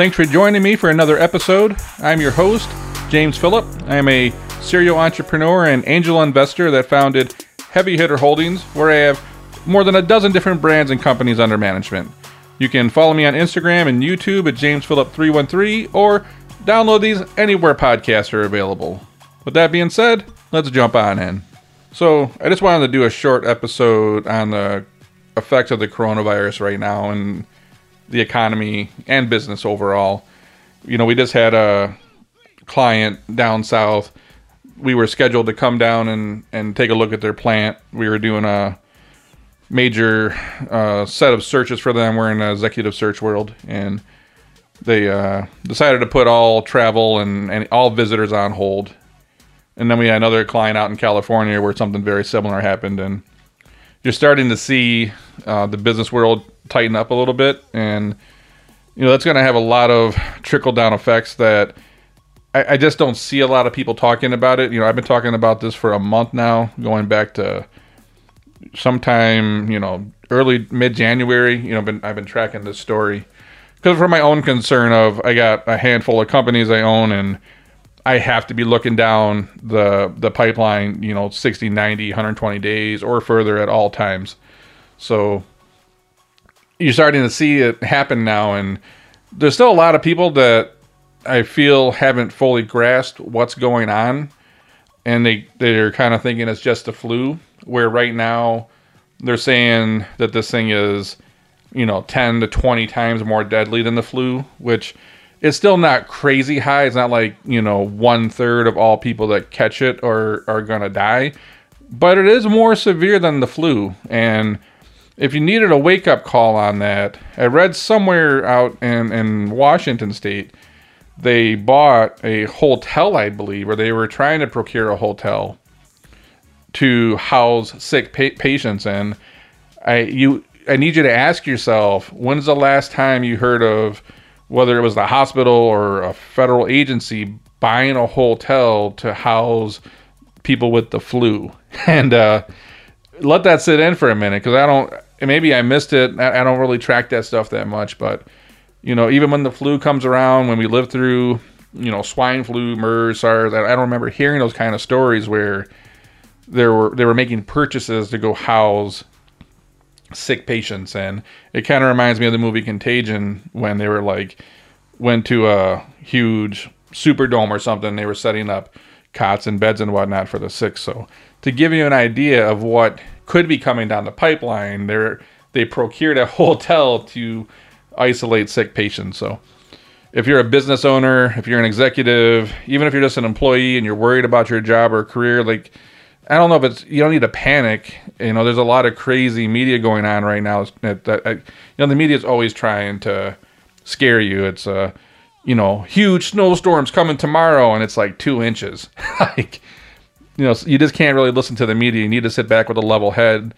Thanks for joining me for another episode. I'm your host, James Phillip. I'm a serial entrepreneur and angel investor that founded Heavy Hitter Holdings, where I have more than a dozen different brands and companies under management. You can follow me on Instagram and YouTube at JamesPhillip313 or download these anywhere podcasts are available. With that being said, let's jump on in. So I just wanted to do a short episode on the effects of the coronavirus right now and the economy and business overall. You know, we just had a client down south. We were scheduled to come down and take a look at their plant. We were doing a major set of searches for them. We're in the executive search world, and they decided to put all travel and all visitors on hold. And then we had another client out in California where something very similar happened. And you're starting to see the business world tighten up a little bit. And, you know, that's going to have a lot of trickle-down effects that I just don't see a lot of people talking about it. You know, I've been talking about this for a month now, going back to sometime, you know, early mid-January. You know, I've been tracking this story because for my own concern of I got a handful of companies I own, and I have to be looking down the pipeline, you know, 60, 90, 120 days or further at all times. So you're starting to see it happen now, and there's still a lot of people that I feel haven't fully grasped what's going on, and they're kind of thinking it's just the flu, where right now they're saying that this thing is, you know, 10 to 20 times more deadly than the flu, which it's still not crazy high. It's not like, you know, 1/3 of all people that catch it are going to die, but it is more severe than the flu. And if you needed a wake up call on that, I read somewhere out in Washington state, they bought a hotel, I believe, or they were trying to procure a hotel to house sick patients. And I need you to ask yourself, when's the last time you heard of, whether it was the hospital or a federal agency, buying a hotel to house people with the flu? And let that sit in for a minute, because maybe I missed it. I don't really track that stuff that much, but, you know, even when the flu comes around, when we lived through, you know, swine flu, MERS, SARS, I don't remember hearing those kind of stories where they were making purchases to go house sick patients. And it kind of reminds me of the movie Contagion, when they were like, went to a huge Superdome or something. They were setting up cots and beds and whatnot for the sick. So to give you an idea of what could be coming down the pipeline, they procured a hotel to isolate sick patients. So if you're a business owner, if you're an executive, even if you're just an employee and you're worried about your job or career, like, I don't know if it's, you don't need to panic. You know, there's a lot of crazy media going on right now. You know, the media is always trying to scare you. It's, you know, huge snowstorms coming tomorrow, and it's like 2 inches. Like, you know, you just can't really listen to the media. You need to sit back with a level head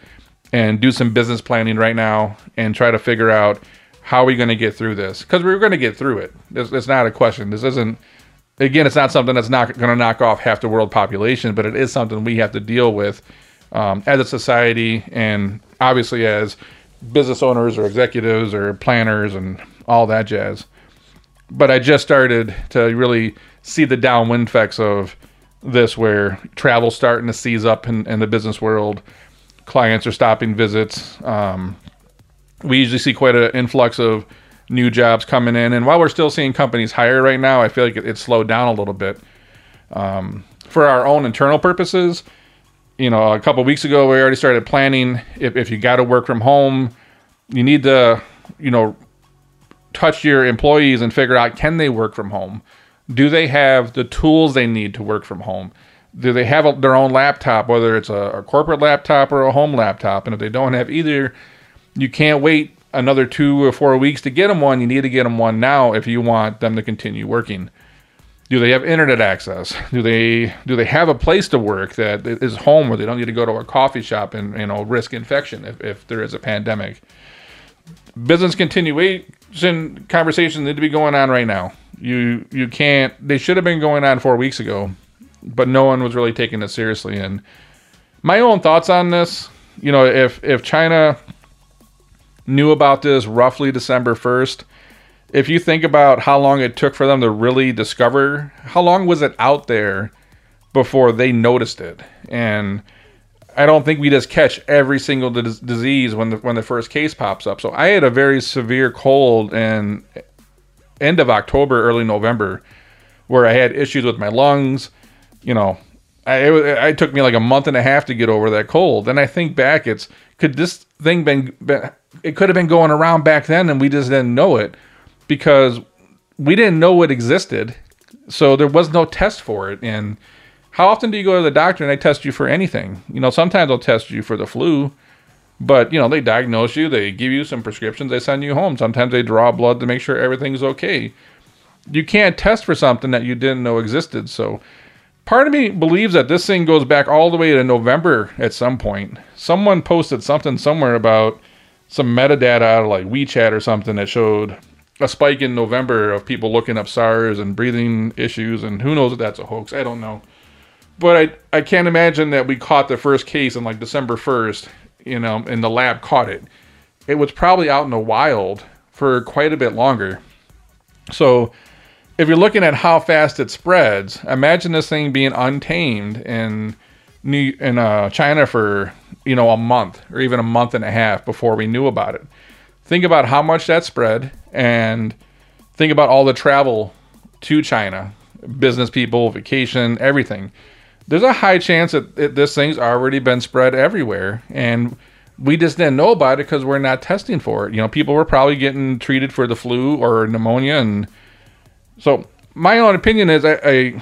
and do some business planning right now and try to figure out how are we going to get through this? Because we're going to get through it. It's not a question. This isn't. Again, it's not something that's not going to knock off half the world population, but it is something we have to deal with as a society, and obviously as business owners or executives or planners and all that jazz. But I just started to really see the downwind effects of this, where travel's starting to seize up in the business world. Clients are stopping visits. We usually see quite an influx of new jobs coming in, and while we're still seeing companies hire right now, I feel like it slowed down a little bit for our own internal purposes. You know, a couple weeks ago, we already started planning. If you got to work from home, you need to, you know, touch your employees and figure out, can they work from home? Do they have the tools they need to work from home? Do they have their own laptop, whether it's a corporate laptop or a home laptop? And if they don't have either, you can't wait another 2 or 4 weeks to get them one. You need to get them one now if you want them to continue working. Do they have internet access? Do they have a place to work that is home, where they don't need to go to a coffee shop and, you know, risk infection if there is a pandemic? Business continuation conversations need to be going on right now. You can't. They should have been going on 4 weeks ago, but no one was really taking this seriously. And my own thoughts on this, you know, if China knew about this roughly December 1st, if you think about how long it took for them to really discover, how long was it out there before they noticed it? And I don't think we just catch every single disease when the first case pops up. So I had a very severe cold in end of October, early November, where I had issues with my lungs. You know, it took me like a month and a half to get over that cold. And I think back, it could have been going around back then, and we just didn't know it because we didn't know it existed. So there was no test for it. And how often do you go to the doctor and they test you for anything? You know, sometimes they'll test you for the flu, but, you know, they diagnose you, they give you some prescriptions, they send you home. Sometimes they draw blood to make sure everything's okay. You can't test for something that you didn't know existed. So part of me believes that this thing goes back all the way to November at some point. Someone posted something somewhere about some metadata out of like WeChat or something that showed a spike in November of people looking up SARS and breathing issues, and who knows if that's a hoax. I don't know. But I can't imagine that we caught the first case on like December 1st, you know, and the lab caught it. It was probably out in the wild for quite a bit longer. So if you're looking at how fast it spreads, imagine this thing being untamed in China for, you know, a month or even a month and a half before we knew about it. Think about how much that spread, and think about all the travel to China, business people, vacation, everything. There's a high chance that this thing's already been spread everywhere, and we just didn't know about it because we're not testing for it. You know, people were probably getting treated for the flu or pneumonia. And so my own opinion is I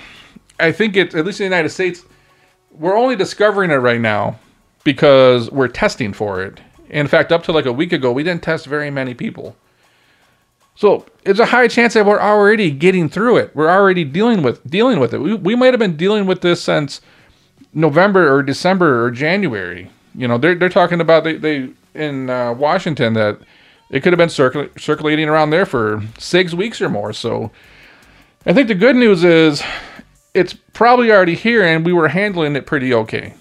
think it's, at least in the United States, we're only discovering it right now because we're testing for it. In fact, up to like a week ago, we didn't test very many people. So it's a high chance that we're already getting through it. We're already dealing with it. We might have been dealing with this since November or December or January. You know, they're talking about they in Washington that it could have been circulating around there for 6 weeks or more. So I think the good news is it's probably already here, and we were handling it pretty okay.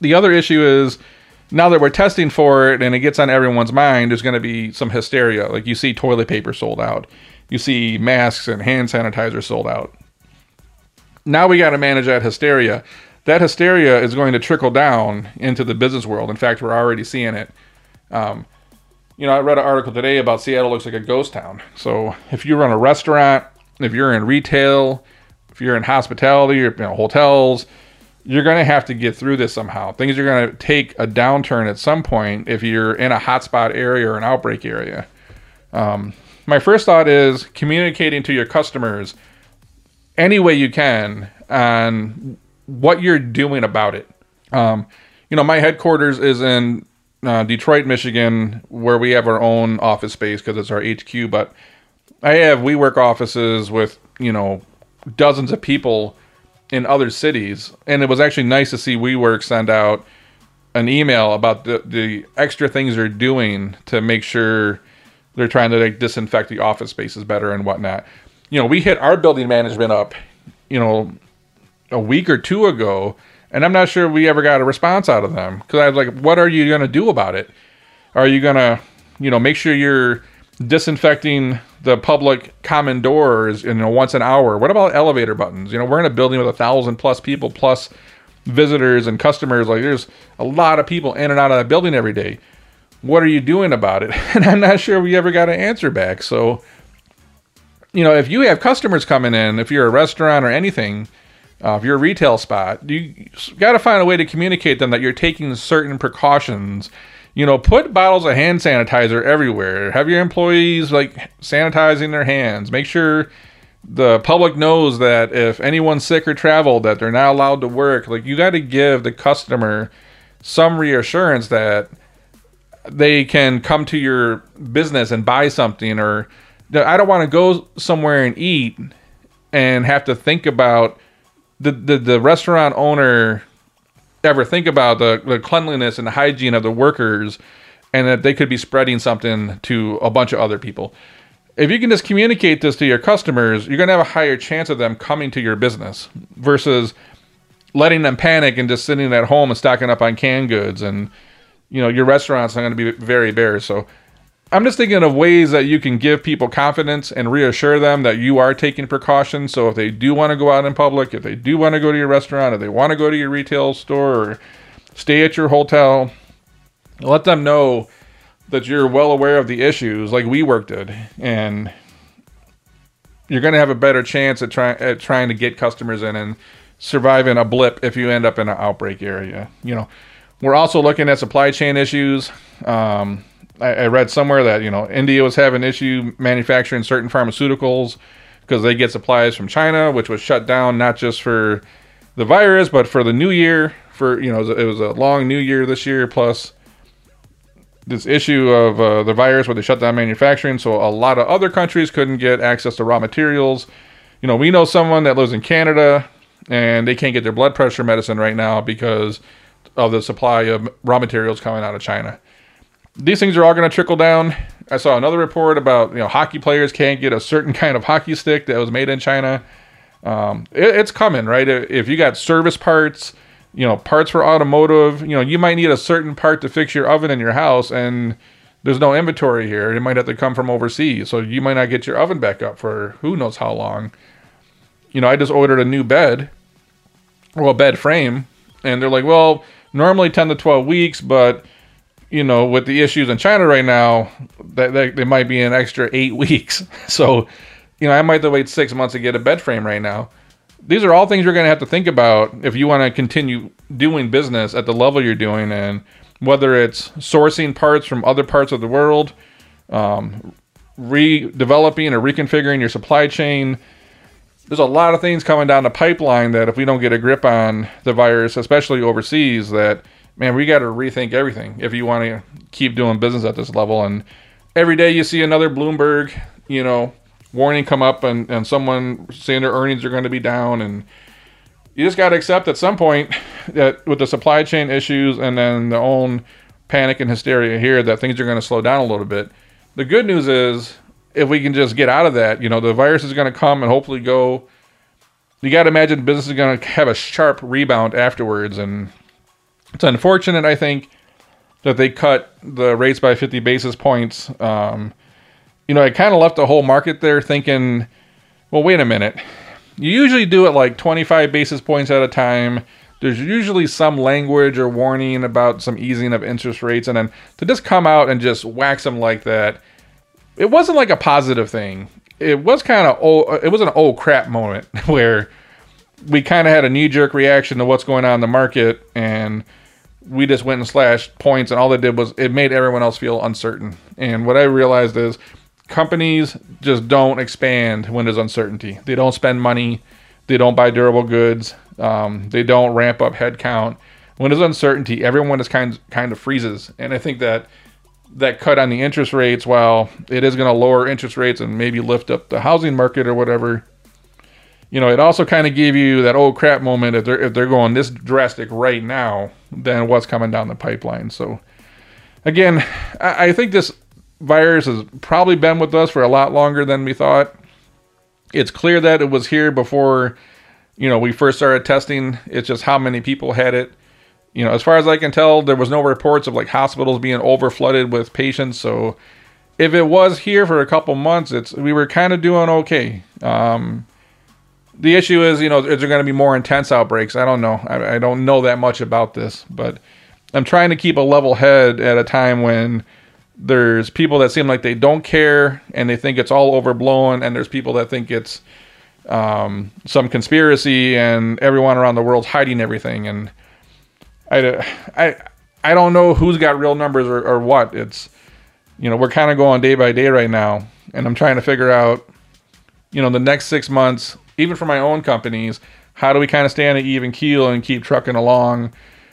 The other issue is, now that we're testing for it and it gets on everyone's mind, there's going to be some hysteria. Like, you see toilet paper sold out. You see masks and hand sanitizer sold out. Now we got to manage that hysteria. That hysteria is going to trickle down into the business world. In fact, we're already seeing it. You know, I read an article today about Seattle looks like a ghost town. So if you run a restaurant, if you're in retail, if you're in hospitality or, you know, hotels, you're going to have to get through this somehow. Things are going to take a downturn at some point if you're in a hotspot area or an outbreak area. My first thought is communicating to your customers any way you can on what you're doing about it. You know, my headquarters is in Detroit, Michigan, where we have our own office space because it's our HQ. But I have WeWork offices with, you know, dozens of people in other cities, and it was actually nice to see WeWork send out an email about the extra things they're doing to make sure they're trying to, like, disinfect the office spaces better and whatnot. You know, we hit our building management up, you know, a week or two ago, and I'm not sure we ever got a response out of them because I was like, what are you going to do about it? Are you going to, you know, make sure you're disinfecting the public common doors, you know, once an hour? What about elevator buttons? You know, we're in a building with 1,000+ people, plus visitors and customers. Like, there's a lot of people in and out of that building every day. What are you doing about it? And I'm not sure we ever got an answer back. So, you know, if you have customers coming in, if you're a restaurant or anything, if you're a retail spot, you got to find a way to communicate them that you're taking certain precautions. You know, put bottles of hand sanitizer everywhere. Have your employees, like, sanitizing their hands. Make sure the public knows that if anyone's sick or traveled, that they're not allowed to work. Like, you got to give the customer some reassurance that they can come to your business and buy something. Or, I don't want to go somewhere and eat and have to think about the restaurant owner ever think about the cleanliness and the hygiene of the workers, and that they could be spreading something to a bunch of other people. If you can just communicate this to your customers, you're going to have a higher chance of them coming to your business versus letting them panic and just sitting at home and stocking up on canned goods. And, you know, your restaurants are going to be very bare. So I'm just thinking of ways that you can give people confidence and reassure them that you are taking precautions. So if they do want to go out in public, if they do want to go to your restaurant, if they want to go to your retail store or stay at your hotel, let them know that you're well aware of the issues like WeWork did. And you're going to have a better chance at trying to get customers in and surviving a blip if you end up in an outbreak area. You know, we're also looking at supply chain issues. I read somewhere that, you know, India was having issue manufacturing certain pharmaceuticals because they get supplies from China, which was shut down not just for the virus, but for the new year. For, you know, it was a long new year this year, plus this issue of the virus where they shut down manufacturing. So a lot of other countries couldn't get access to raw materials. You know, we know someone that lives in Canada and they can't get their blood pressure medicine right now because of the supply of raw materials coming out of China. These things are all going to trickle down. I saw another report about, you know, hockey players can't get a certain kind of hockey stick that was made in China. It's coming, right? If you got service parts, you know, parts for automotive, you know, you might need a certain part to fix your oven in your house, and there's no inventory here. It might have to come from overseas, so you might not get your oven back up for who knows how long. You know, I just ordered a new bed, well, a bed frame, and they're like, well, normally 10 to 12 weeks, but you know, with the issues in China right now, that they might be an extra 8 weeks. So, you know, I might have to wait 6 months to get a bed frame right now. These are all things you're going to have to think about if you want to continue doing business at the level you're doing, and whether it's sourcing parts from other parts of the world, redeveloping or reconfiguring your supply chain. There's a lot of things coming down the pipeline that if we don't get a grip on the virus, especially overseas, that, man, we got to rethink everything if you want to keep doing business at this level. And every day you see another Bloomberg, you know, warning come up and someone saying their earnings are going to be down. And you just got to accept at some point that with the supply chain issues and then the own panic and hysteria here, that things are going to slow down a little bit. The good news is if we can just get out of that, you know, the virus is going to come and hopefully go. You got to imagine business is going to have a sharp rebound afterwards. And it's unfortunate, I think, that they cut the rates by 50 basis points. You know, I kind of left the whole market there thinking, well, wait a minute. You usually do it like 25 basis points at a time. There's usually some language or warning about some easing of interest rates. And then to just come out and just wax them like that, it wasn't like a positive thing. It was kind of, it was an old crap moment where we kind of had a knee-jerk reaction to what's going on in the market, and we just went and slashed points, and all that did was it made everyone else feel uncertain. And what I realized is companies just don't expand when there's uncertainty. They don't spend money. They don't buy durable goods. They don't ramp up headcount. When there's uncertainty, everyone just kind of freezes. And I think that cut on the interest rates, while it is going to lower interest rates and maybe lift up the housing market or whatever, you know, it also kind of gave you that old crap moment. If they're going this drastic right now, then what's coming down the pipeline? So again, I think this virus has probably been with us for a lot longer than we thought. It's clear that it was here before, you know, we first started testing. It's just how many people had it. You know, as far as I can tell, there was no reports of like hospitals being over flooded with patients. So if it was here for a couple months, we were kind of doing okay. The issue is, you know, is there going to be more intense outbreaks? I don't know. I don't know that much about this, but I'm trying to keep a level head at a time when there's people that seem like they don't care and they think it's all overblown, and there's people that think it's some conspiracy and everyone around the world's hiding everything. And I don't know who's got real numbers or what. It's, you know, we're kind of going day by day right now, and I'm trying to figure out, you know, the next 6 months, even for my own companies, how do we kind of stay on an even keel and keep trucking along?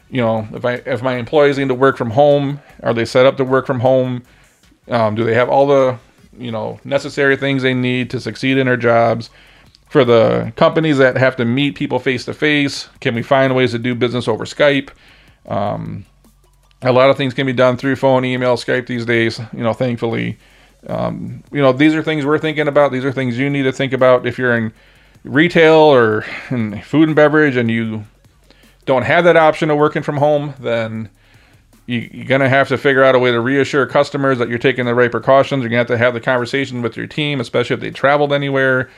You know, if my employees need to work from home, are they set up to work from home? Do they have all the, you know, necessary things they need to succeed in their jobs? For the companies that have to meet people face to face, can we find ways to do business over Skype? A lot of things can be done through phone, email, Skype these days, you know, thankfully. You know, these are things we're thinking about. These are things you need to think about if you're in retail or in food and beverage and you don't have that option of working from home. Then, You're going to have to figure out a way to reassure customers that you're taking the right precautions. You're going to have the conversation with your team, especially if they traveled anywhere.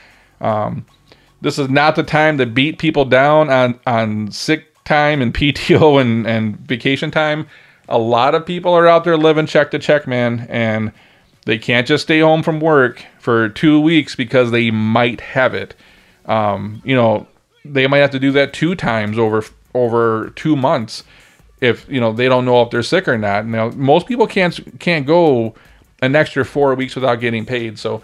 This is not the time to beat people down on sick time and PTO and vacation time. A lot of people are out there living check to check, man, and they can't just stay home from work for 2 weeks because they might have it. You know, they might have to do that 2 times over 2 months. If, you know, they don't know if they're sick or not. Now, most people can't go an extra 4 weeks without getting paid. So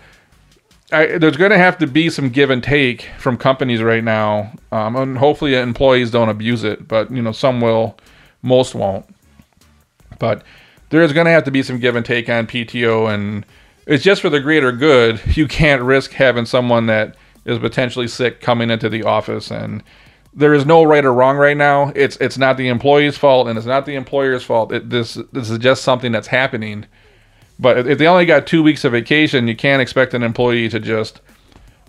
there's going to have to be some give and take from companies right now. And hopefully employees don't abuse it, but, you know, some will, most won't. But there's going to have to be some give and take on PTO, and it's just for the greater good. You can't risk having someone that is potentially sick coming into the office, and there is no right or wrong right now. It's not the employee's fault, and it's not the employer's fault. This is just something that's happening. But if they only got 2 weeks of vacation, you can't expect an employee to just,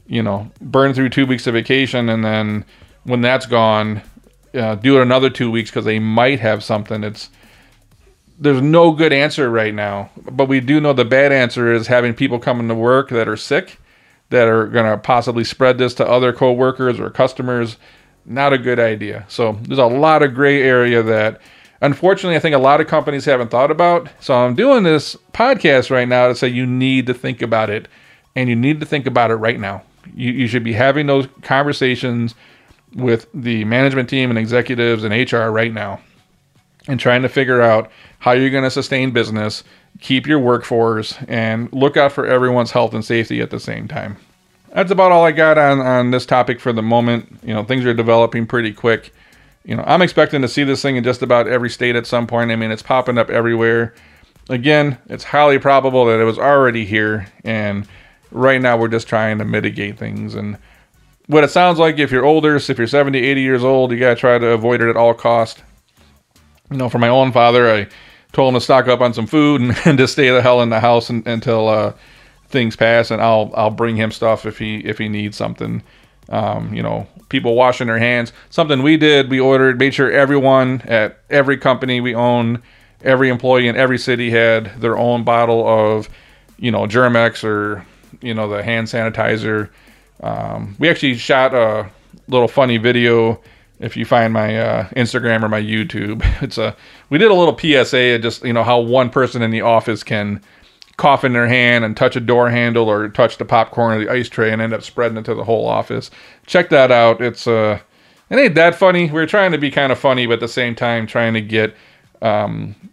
you know, burn through 2 weeks of vacation, and then when that's gone, do it another 2 weeks because they might have something. There's no good answer right now. But we do know the bad answer is having people coming to work that are sick, that are going to possibly spread this to other coworkers or customers. Not a good idea. So there's a lot of gray area that, unfortunately, I think a lot of companies haven't thought about. So I'm doing this podcast right now to say you need to think about it, and you need to think about it right now. You should be having those conversations with the management team and executives and HR right now, and trying to figure out how you're going to sustain business, keep your workforce, and look out for everyone's health and safety at the same time. That's about all I got on this topic for the moment. You know, things are developing pretty quick. You know, I'm expecting to see this thing in just about every state at some point. I mean, it's popping up everywhere. Again, it's highly probable that it was already here, and right now we're just trying to mitigate things. And what it sounds like, if you're older, so if you're 70, 80 years old, you got to try to avoid it at all costs. You know, for my own father, I told him to stock up on some food and just stay the hell in the house until things pass, and I'll bring him stuff if he needs something. You know, people washing their hands. Something we did, we ordered, made sure everyone at every company we own, every employee in every city had their own bottle of, you know, Germ-X or, you know, the hand sanitizer. We actually shot a little funny video. If you find my Instagram or my YouTube, we did a little PSA, just, you know, how one person in the office can cough in their hand and touch a door handle or touch the popcorn or the ice tray and end up spreading it to the whole office. Check that out. It ain't that funny. We're trying to be kind of funny, but at the same time trying to get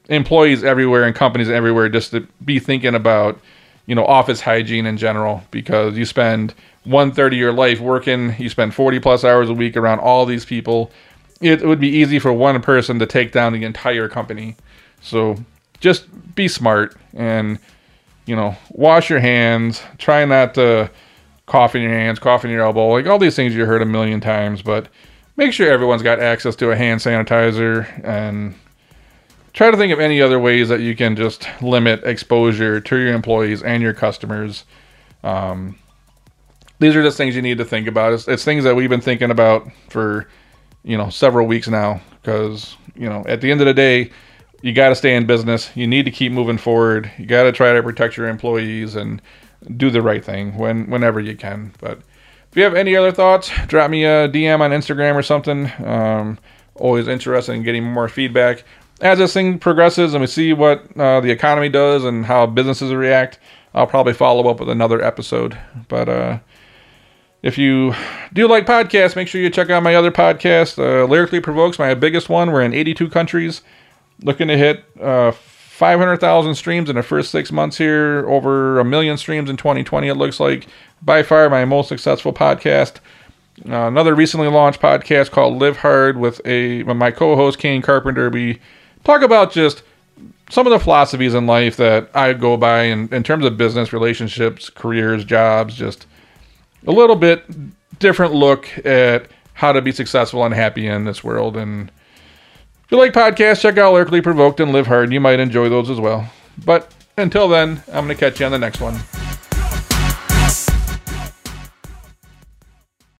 employees everywhere and companies everywhere just to be thinking about, you know, office hygiene in general, because you spend 1/3 of your life working, you spend 40 plus hours a week around all these people. It would be easy for one person to take down the entire company. So just be smart and, you know, wash your hands, try not to cough in your hands, cough in your elbow, like all these things you heard a million times, but make sure everyone's got access to a hand sanitizer, and try to think of any other ways that you can just limit exposure to your employees and your customers. These are just things you need to think about. It's things that we've been thinking about for, you know, several weeks now, because, you know, at the end of the day, you got to stay in business. You need to keep moving forward. You got to try to protect your employees and do the right thing whenever you can. But if you have any other thoughts, drop me a DM on Instagram or something. Always interested in getting more feedback. As this thing progresses and we see what the economy does and how businesses react, I'll probably follow up with another episode. But if you do like podcasts, make sure you check out my other podcast, Lyrically Provoked, my biggest one. We're in 82 countries. Looking to hit 500,000 streams in the first 6 months here, over 1 million streams in 2020, it looks like. By far, my most successful podcast. Another recently launched podcast called Live Hard with my co-host, Kane Carpenter. We talk about just some of the philosophies in life that I go by in terms of business, relationships, careers, jobs, just a little bit different look at how to be successful and happy in this world. And if you like podcasts, check out Lyrically Provoked and Live Hard. You might enjoy those as well. But until then, I'm going to catch you on the next one.